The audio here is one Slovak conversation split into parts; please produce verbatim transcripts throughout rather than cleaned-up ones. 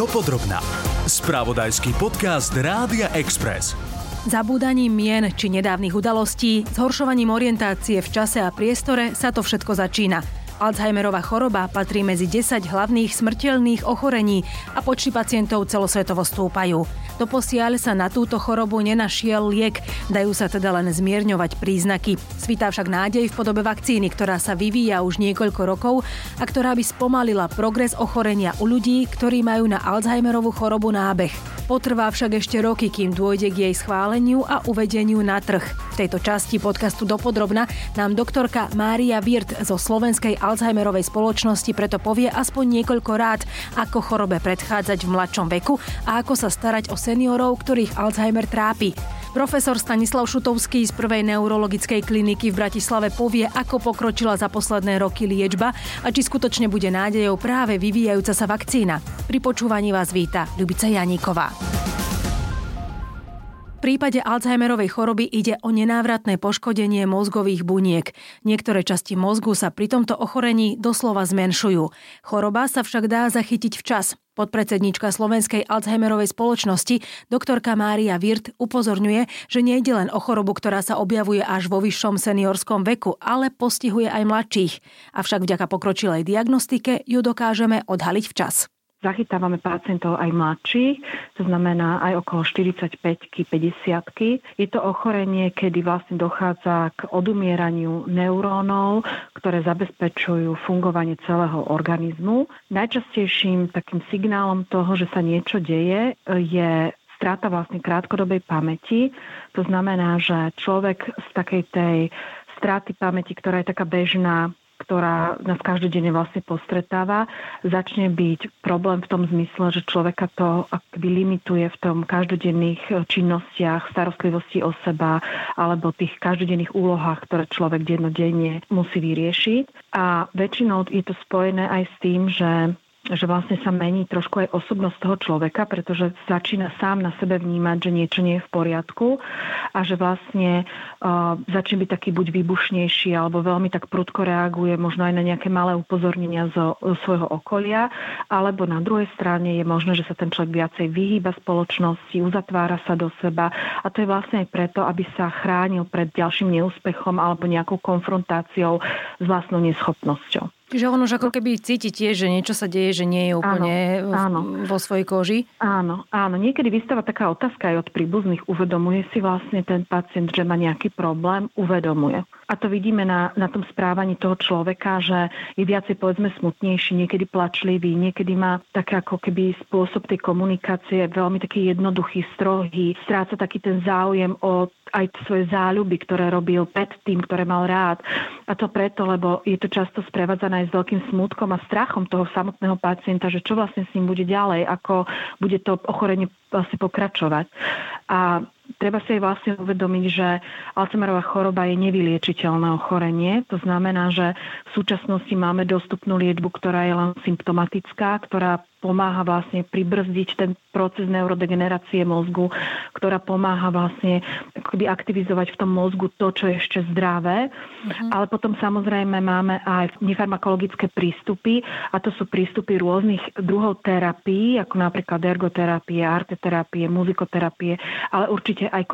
Dopodrobna. Spravodajský podcast Rádia Express. Zabúdaním mien či nedávnych udalostí, zhoršovaním orientácie v čase a priestore sa to všetko začína. Alzheimerova choroba patrí medzi desať hlavných smrteľných ochorení a počty pacientov celosvetovo stúpajú. Doposiaľ sa na túto chorobu nenašiel liek, dajú sa teda len zmierňovať príznaky. Svitá však nádej v podobe vakcíny, ktorá sa vyvíja už niekoľko rokov a ktorá by spomalila progres ochorenia u ľudí, ktorí majú na Alzheimerovu chorobu nábeh. Potrvá však ešte roky, kým dôjde k jej schváleniu a uvedeniu na trh. V tejto časti podcastu Dopodrobna nám doktorka Mária Wirth zo Slovenskej Alzheimerovej spoločnosti preto povie aspoň niekoľko rád, ako chorobe predchádzať v mladšom veku a ako sa starať o seniorov, ktorých Alzheimer trápi. Profesor Stanislav Šutovský z Prvej neurologickej kliniky v Bratislave povie, ako pokročila za posledné roky liečba a či skutočne bude nádejou práve vyvíjajúca sa vakcína. Pri počúvaní vás víta Ľubica Janíková. V prípade Alzheimerovej choroby ide o nenávratné poškodenie mozgových buniek. Niektoré časti mozgu sa pri tomto ochorení doslova zmenšujú. Choroba sa však dá zachytiť včas. Podpredsedníčka Slovenskej Alzheimerovej spoločnosti doktorka Mária Wirth upozorňuje, že nejde len o chorobu, ktorá sa objavuje až vo vyššom seniorskom veku, ale postihuje aj mladších. Avšak vďaka pokročilej diagnostike ju dokážeme odhaliť včas. Zachytávame pacientov aj mladších, to znamená aj okolo štyridsaťpäťky, päťdesiatky. Je to ochorenie, kedy vlastne dochádza k odumieraniu neurónov, ktoré zabezpečujú fungovanie celého organizmu. Najčastejším takým signálom toho, že sa niečo deje, je strata vlastne krátkodobej pamäti. To znamená, že človek z takej tej straty pamäti, ktorá je taká bežná, ktorá nás každodenne vlastne postretáva, začne byť problém v tom zmysle, že človeka to akoby limituje v tom každodenných činnostiach, starostlivosti o seba alebo tých každodenných úlohách, ktoré človek dennodenne musí vyriešiť. A väčšinou je to spojené aj s tým, že že vlastne sa mení trošku aj osobnosť toho človeka, pretože začína sám na sebe vnímať, že niečo nie je v poriadku a že vlastne uh, začne byť taký buď výbušnejší alebo veľmi tak prudko reaguje možno aj na nejaké malé upozornenia zo, zo svojho okolia, alebo na druhej strane je možné, že sa ten človek viacej vyhýba spoločnosti, uzatvára sa do seba, a to je vlastne aj preto, aby sa chránil pred ďalším neúspechom alebo nejakou konfrontáciou s vlastnou neschopnosťou. Čiže on už ako keby cíti tiež, že niečo sa deje, že nie je úplne áno, v, áno. vo svojej koži? Áno, áno. Niekedy vystáva taká otázka aj od príbuzných. Uvedomuje si vlastne ten pacient, že má nejaký problém? Uvedomuje. A to vidíme na, na tom správaní toho človeka, že je viacej, povedzme, smutnejší, niekedy plačlivý, niekedy má tak ako keby spôsob tej komunikácie veľmi taký jednoduchý, strohý, stráca taký ten záujem o aj svoje záľuby, ktoré robil predtým, ktoré mal rád. A to preto, lebo je to často sprevádzané aj s veľkým smútkom a strachom toho samotného pacienta, že čo vlastne s ním bude ďalej, ako bude to ochorenie vlastne pokračovať. A treba si aj vlastne uvedomiť, že Alzheimerova choroba je nevyliečiteľné ochorenie. To znamená, že v súčasnosti máme dostupnú liečbu, ktorá je len symptomatická, ktorá pomáha vlastne pribrzdiť ten proces neurodegenerácie mozgu, ktorá pomáha vlastne akoby aktivizovať v tom mozgu to, čo je ešte zdravé. Mhm. Ale potom samozrejme máme aj nefarmakologické prístupy, a to sú prístupy rôznych druhov terapií, ako napríklad ergoterapie, arteterapie, muzikoterapie, ale určite aj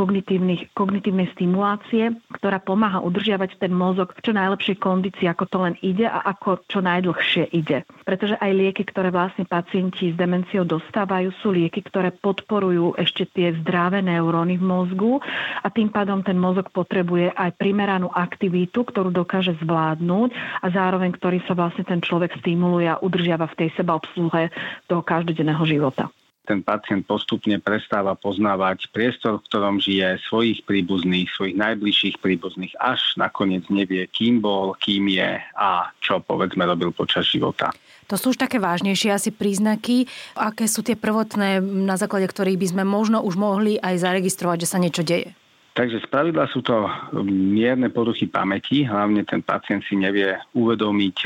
kognitívnej stimulácie, ktorá pomáha udržiavať ten mozog v čo najlepšej kondícii, ako to len ide a ako čo najdlhšie ide. Pretože aj lieky, ktoré vlastne pacienti Pacienti s demenciou dostávajú, sú lieky, ktoré podporujú ešte tie zdravé neuróny v mozgu, a tým pádom ten mozog potrebuje aj primeranú aktivitu, ktorú dokáže zvládnuť, a zároveň ktorý sa vlastne ten človek stimuluje a udržiava v tej sebaobsluhe toho každodenného života. Ten pacient postupne prestáva poznávať priestor, v ktorom žije, svojich príbuzných, svojich najbližších príbuzných, až nakoniec nevie, kým bol, kým je a čo, povedzme, robil počas života. To sú už také vážnejšie asi príznaky. Aké sú tie prvotné, na základe ktorých by sme možno už mohli aj zaregistrovať, že sa niečo deje? Takže spravidla sú to mierne poruchy pamäti, hlavne ten pacient si nevie uvedomiť,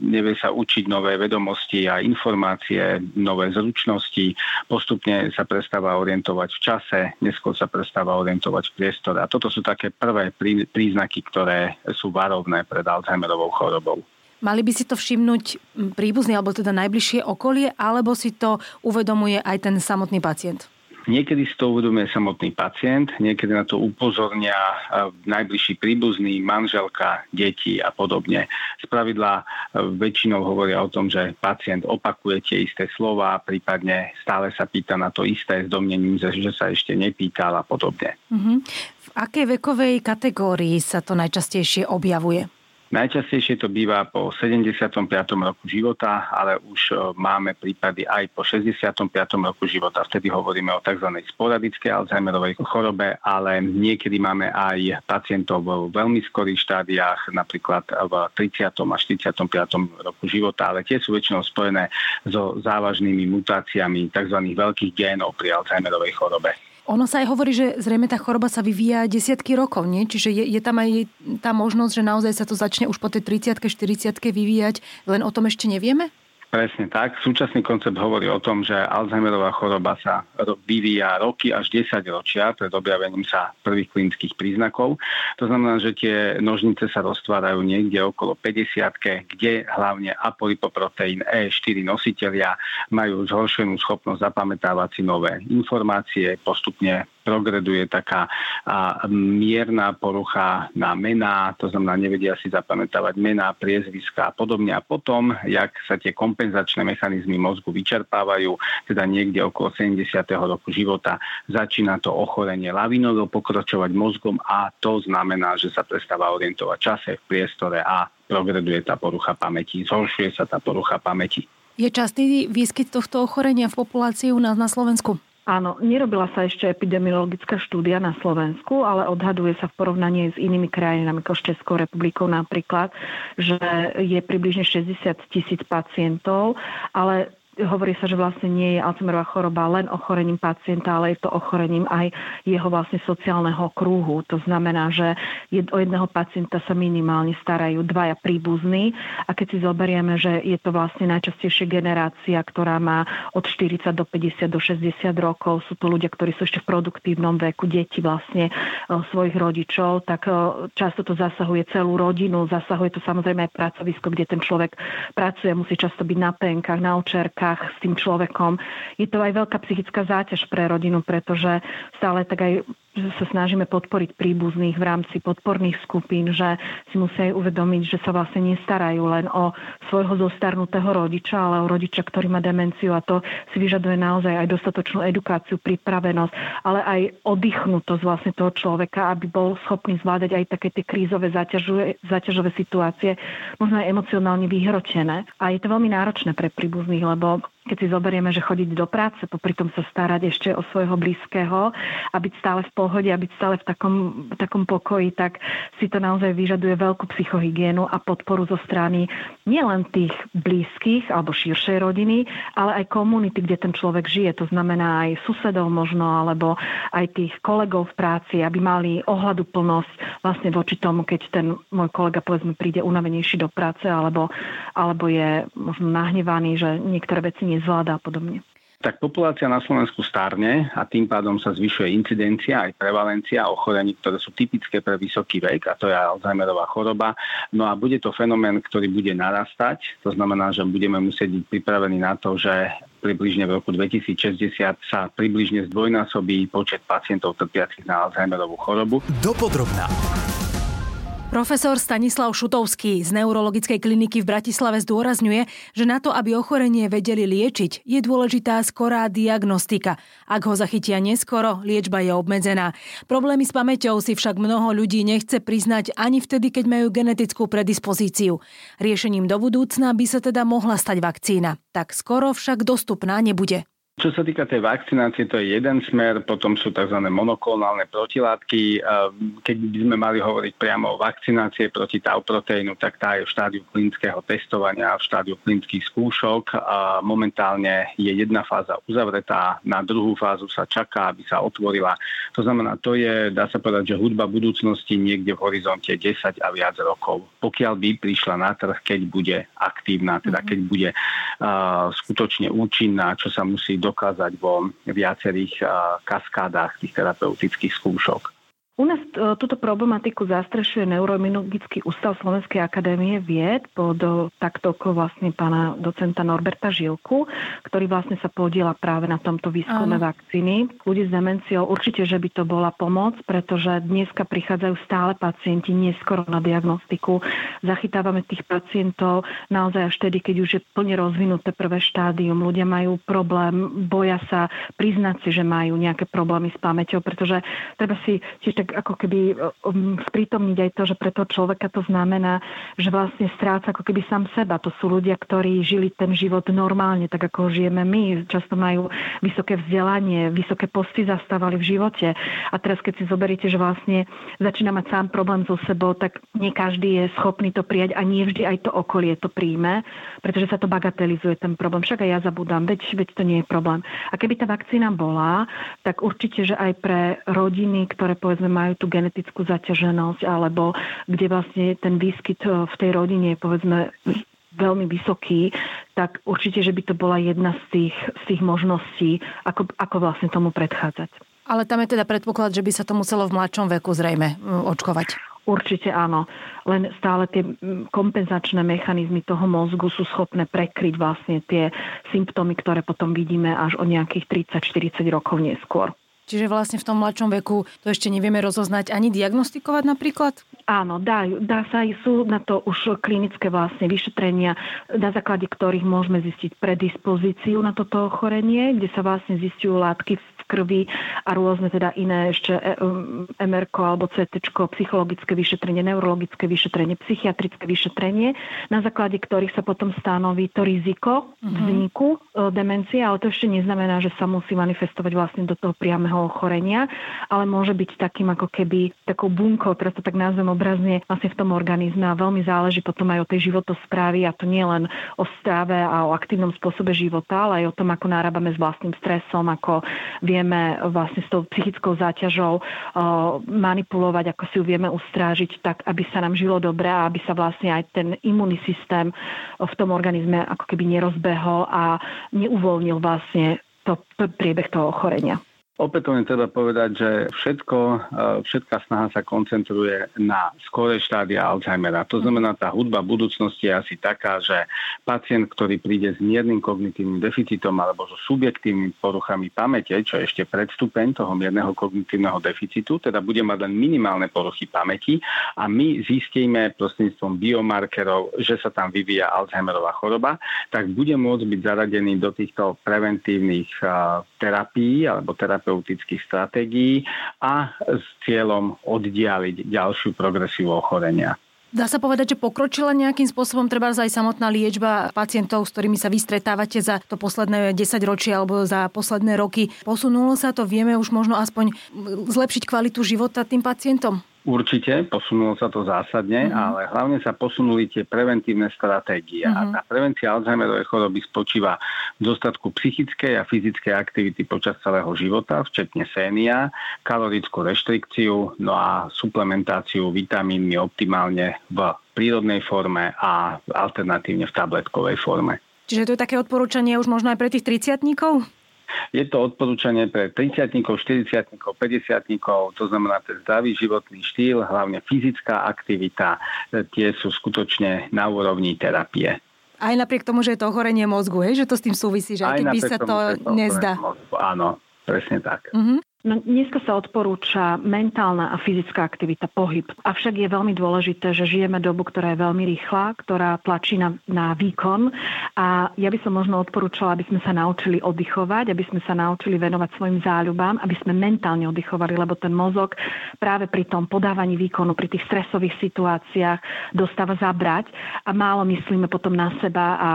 nevie sa učiť nové vedomosti a informácie, nové zručnosti, postupne sa prestáva orientovať v čase, neskôr sa prestáva orientovať v priestore. A toto sú také prvé príznaky, ktoré sú varovné pred Alzheimerovou chorobou. Mali by si to všimnúť príbuzný alebo teda najbližšie okolie, alebo si to uvedomuje aj ten samotný pacient? Niekedy si to uvedomuje samotný pacient, niekedy na to upozornia najbližší príbuzný, manželka, deti a podobne. Spravidla väčšinou hovoria o tom, že pacient opakuje tie isté slova, prípadne stále sa pýta na to isté s domnením, že sa ešte nepýtal a podobne. Uh-huh. V akej vekovej kategórii sa to najčastejšie objavuje? Najčastejšie to býva po sedemdesiatom piatom roku života, ale už máme prípady aj po šesťdesiatom piatom roku života. Vtedy hovoríme o tzv. Sporadickej Alzheimerovej chorobe, ale niekedy máme aj pacientov vo veľmi skorých štádiách, napríklad v tridsiatom a štyridsiatom piatom roku života, ale tie sú väčšinou spojené so závažnými mutáciami tzv. Veľkých génov pri Alzheimerovej chorobe. Ono sa aj hovorí, že zrejme tá choroba sa vyvíja desiatky rokov, nie? Čiže je, je tam aj tá možnosť, že naozaj sa to začne už po tej tridsiatke, štyridsiatke vyvíjať, len o tom ešte nevieme? Presne tak. Súčasný koncept hovorí o tom, že Alzheimerová choroba sa vyvíja roky až desaťročia pred objavením sa prvých klinických príznakov. To znamená, že tie nožnice sa roztvárajú niekde okolo päťdesiatke, kde hlavne apolipoproteín E štyri nositelia majú zhoršenú schopnosť zapamätávať si nové informácie, postupne progreduje taká mierna porucha na mená, to znamená, nevedia si zapamätávať mená, priezviská a podobne. A potom, jak sa tie kompenzačné mechanizmy mozgu vyčerpávajú, teda niekde okolo sedemdesiateho roku života, začína to ochorenie lavinovo pokračovať mozgom a to znamená, že sa prestáva orientovať v čase, v priestore a progreduje tá porucha pamäti, zhoršuje sa tá porucha pamäti. Je častý výskyt tohto ochorenia v populácii u nás na Slovensku? Áno, nerobila sa ešte epidemiologická štúdia na Slovensku, ale odhaduje sa v porovnaní s inými krajinami, ako s Českou republikou napríklad, že je približne šesťdesiat tisíc pacientov, ale hovorí sa, že vlastne nie je Alzheimerova choroba len ochorením pacienta, ale je to ochorením aj jeho vlastne sociálneho kruhu. To znamená, že o jedného pacienta sa minimálne starajú dvaja príbuzní a keď si zoberieme, že je to vlastne najčastejšia generácia, ktorá má od štyridsať do päťdesiat do šesťdesiat rokov, sú to ľudia, ktorí sú ešte v produktívnom veku, deti vlastne svojich rodičov, tak často to zasahuje celú rodinu, zasahuje to samozrejme aj pracovisko, kde ten človek pracuje, musí často byť na penkách, na očerkách s tým človekom. Je to aj veľká psychická záťaž pre rodinu, pretože stále tak aj sa snažíme podporiť príbuzných v rámci podporných skupín, že si musia aj uvedomiť, že sa vlastne nestarajú len o svojho zostarnutého rodiča, ale o rodiča, ktorý má demenciu a to si vyžaduje naozaj aj dostatočnú edukáciu, pripravenosť, ale aj oddychnutosť vlastne toho človeka, aby bol schopný zvládať aj také tie krízové záťažové, záťažové situácie, možno aj emocionálne vyhrotené. A je to veľmi náročné pre príbuzných, lebo keď si zoberieme, že chodiť do práce, popri tom sa starať ešte o svojho blízkeho a byť stále v pohode a byť stále v takom, takom pokoji, tak si to naozaj vyžaduje veľkú psychohygienu a podporu zo strany nielen tých blízkych alebo širšej rodiny, ale aj komunity, kde ten človek žije. To znamená aj susedov možno, alebo aj tých kolegov v práci, aby mali ohľaduplnosť vlastne voči tomu, keď ten môj kolega povedzme príde unavenejší do práce alebo, alebo je možno nahnevaný, že niektoré veci nie zvláda a podobne. Tak populácia na Slovensku starne a tým pádom sa zvyšuje incidencia aj prevalencia ochorení, ktoré sú typické pre vysoký vek, a to je Alzheimerová choroba. No a bude to fenomén, ktorý bude narastať. To znamená, že budeme musieť byť pripravení na to, že približne v roku dvetisícšesťdesiat sa približne zdvojnásobí počet pacientov trpiacich na Alzheimerovú chorobu. Dopodrobna. Profesor Stanislav Šutovský z neurologickej kliniky v Bratislave zdôrazňuje, že na to, aby ochorenie vedeli liečiť, je dôležitá skorá diagnostika. Ak ho zachytia neskoro, liečba je obmedzená. Problémy s pamäťou si však mnoho ľudí nechce priznať ani vtedy, keď majú genetickú predispozíciu. Riešením do budúcna by sa teda mohla stať vakcína. Tak skoro však dostupná nebude. Čo sa týka tej vakcinácie, to je jeden smer, potom sú tzv. Monoklonálne protilátky. Keď by sme mali hovoriť priamo o vakcinácii proti tau proteínu, tak tá je v štádiu klinického testovania, v štádiu klinických skúšok. Momentálne je jedna fáza uzavretá, na druhú fázu sa čaká, aby sa otvorila. To znamená, to je, dá sa povedať, že hudba budúcnosti niekde v horizonte desať a viac rokov, pokiaľ by prišla na trh, keď bude aktívna, teda keď bude uh, skutočne účinná, čo sa musí dokázať vo viacerých uh, kaskádach tých terapeutických skúšok. U nás túto problematiku zastrešuje neuroimunologický ústav Slovenskej akadémie vied pod taktovkou vlastne pána docenta Norberta Žilku, ktorý vlastne sa podieľa práve na tomto výskume vakcíny. Ľudí s demenciou určite, že by to bola pomoc, pretože dneska prichádzajú stále pacienti neskoro na diagnostiku. Zachytávame tých pacientov naozaj až tedy, keď už je plne rozvinuté prvé štádium. Ľudia majú problém, boja sa priznať si, že majú nejaké problémy s pamäťou, pretože treba si tiež ako keby sprítomniť aj to, že pre toho človeka to znamená, že vlastne stráca ako keby sám seba. To sú ľudia, ktorí žili ten život normálne, tak ako ho žijeme my. Často majú vysoké vzdelanie, vysoké posty zastávali v živote. A teraz, keď si zoberiete, že vlastne začína mať sám problém so sebou, tak nie každý je schopný to prijať a nie vždy aj to okolie to príjme, pretože sa to bagatelizuje ten problém. Však aj ja zabudám, veď, veď to nie je problém. A keby tá vakcína bola, tak určite, že aj pre rodiny, ktoré povedzme majú tú genetickú zaťaženosť, alebo kde vlastne ten výskyt v tej rodine je povedzme veľmi vysoký, tak určite, že by to bola jedna z tých, z tých možností, ako, ako vlastne tomu predchádzať. Ale tam je teda predpoklad, že by sa to muselo v mladšom veku zrejme očkovať. Určite áno, len stále tie kompenzačné mechanizmy toho mozgu sú schopné prekryť vlastne tie symptómy, ktoré potom vidíme až o nejakých tridsať štyridsať rokov neskôr. Čiže vlastne v tom mladšom veku to ešte nevieme rozoznať ani diagnostikovať napríklad? Áno, dá, dá sa aj, sú na to už klinické vlastne vyšetrenia, na základe ktorých môžeme zistiť predispozíciu na toto ochorenie, kde sa vlastne zistujú látky v krvi a rôzne teda iné ešte em er ko alebo cé té čko, psychologické vyšetrenie, neurologické vyšetrenie, psychiatrické vyšetrenie, na základe ktorých sa potom stanoví to riziko vzniku mm-hmm. demencie, ale to ešte neznamená, že sa musí manifestovať vlastne do toho priameho ochorenia, ale môže byť takým ako keby takou bunkou, teraz to tak nazvem obrazne, vlastne v tom organizme a veľmi záleží potom aj o tej životosprávy a to nie len o strave a o aktívnom spôsobe života, ale aj o tom, ako nárabame s vlastným stresom, ako vieme vlastne s tou psychickou záťažou manipulovať, ako si ju vieme ustrážiť tak, aby sa nám žilo dobre a aby sa vlastne aj ten imunný systém v tom organizme ako keby nerozbehol a neuvoľnil vlastne to, to priebeh toho ochorenia. Opätovne treba povedať, že všetko, všetká snaha sa koncentruje na skoré štádia Alzheimera. To znamená, tá hudba budúcnosti je asi taká, že pacient, ktorý príde s miernym kognitívnym deficitom alebo so subjektívnymi poruchami pamäte, čo je ešte predstupeň toho mierneho kognitívneho deficitu, teda bude mať len minimálne poruchy pamäti a my zistíme prostredníctvom biomarkerov, že sa tam vyvíja Alzheimerova choroba, tak bude môcť byť zaradený do týchto preventívnych terapií alebo terapií terapeutických stratégií a s cieľom oddialiť ďalšiu progresiu ochorenia. Dá sa povedať, že pokročila nejakým spôsobom trebárs aj samotná liečba pacientov, s ktorými sa vystretávate za to posledné desaťročie alebo za posledné roky? Posunulo sa to? Vieme už možno aspoň zlepšiť kvalitu života tým pacientom? Určite, posunulo sa to zásadne, mm-hmm. ale hlavne sa posunuli tie preventívne stratégie. Mm-hmm. A tá prevencia Alzheimerovej choroby spočíva v dostatku psychickej a fyzickej aktivity počas celého života, včetne sénia, kalorickú reštrikciu, no a suplementáciu vitamínmi optimálne v prírodnej forme a alternatívne v tabletkovej forme. Čiže to je také odporúčanie už možno aj pre tých tridsiatnikov? Je to odporúčanie pre tridsiatnikov, štyridsiatnikov, päťdesiatnikov, to znamená ten zdravý životný štýl, hlavne fyzická aktivita, tie sú skutočne na úrovni terapie. Aj napriek tomu, že je to ochorenie mozgu, hej? Že to s tým súvisí, že aj, aj keby sa to, to nezdá. Mozgu, áno, presne tak. Mhm. No, dneska sa odporúča mentálna a fyzická aktivita, pohyb. Avšak je veľmi dôležité, že žijeme dobu, ktorá je veľmi rýchla, ktorá tlačí na, na výkon a ja by som možno odporúčala, aby sme sa naučili oddychovať, aby sme sa naučili venovať svojim záľubám, aby sme mentálne oddychovali, lebo ten mozog práve pri tom podávaní výkonu, pri tých stresových situáciách dostáva zabrať a málo myslíme potom na seba a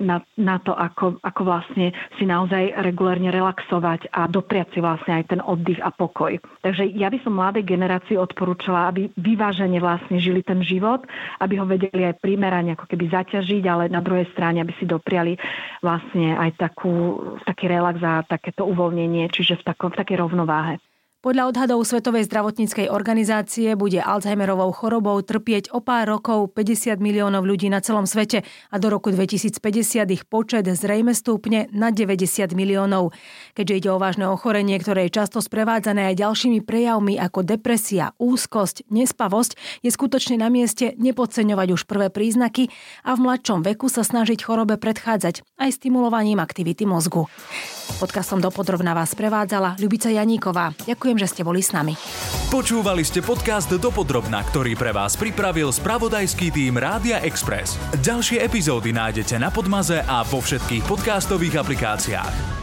na, na to, ako, ako vlastne si naozaj regulérne relaxovať a dopriať si vlastne aj ten oddych a pokoj. Takže ja by som mladej generácii odporúčala, aby vyvážene vlastne žili ten život, aby ho vedeli aj primerane ako keby zaťažiť, ale na druhej strane, aby si dopriali vlastne aj takú, taký relax a takéto uvoľnenie, čiže v, tako, v takej rovnováhe. Podľa odhadov Svetovej zdravotníckej organizácie bude Alzheimerovou chorobou trpieť o pár rokov päťdesiat miliónov ľudí na celom svete a do roku dvetisícpäťdesiat ich počet zrejme stúpne na deväťdesiat miliónov. Keďže ide o vážne ochorenie, ktoré je často sprevádzané aj ďalšími prejavmi ako depresia, úzkosť, nespavosť, je skutočne na mieste nepodceňovať už prvé príznaky a v mladšom veku sa snažiť chorobe predchádzať aj stimulovaním aktivity mozgu. Podcastom Dopodrobna vás prevádzala Ľubica Janíková. Ďakujem, že ste boli s nami. Počúvali ste podcast Dopodrobna, ktorý pre vás pripravil spravodajský tím Rádia Express. Ďalšie epizódy nájdete na Podmaze a vo všetkých podcastových aplikáciách.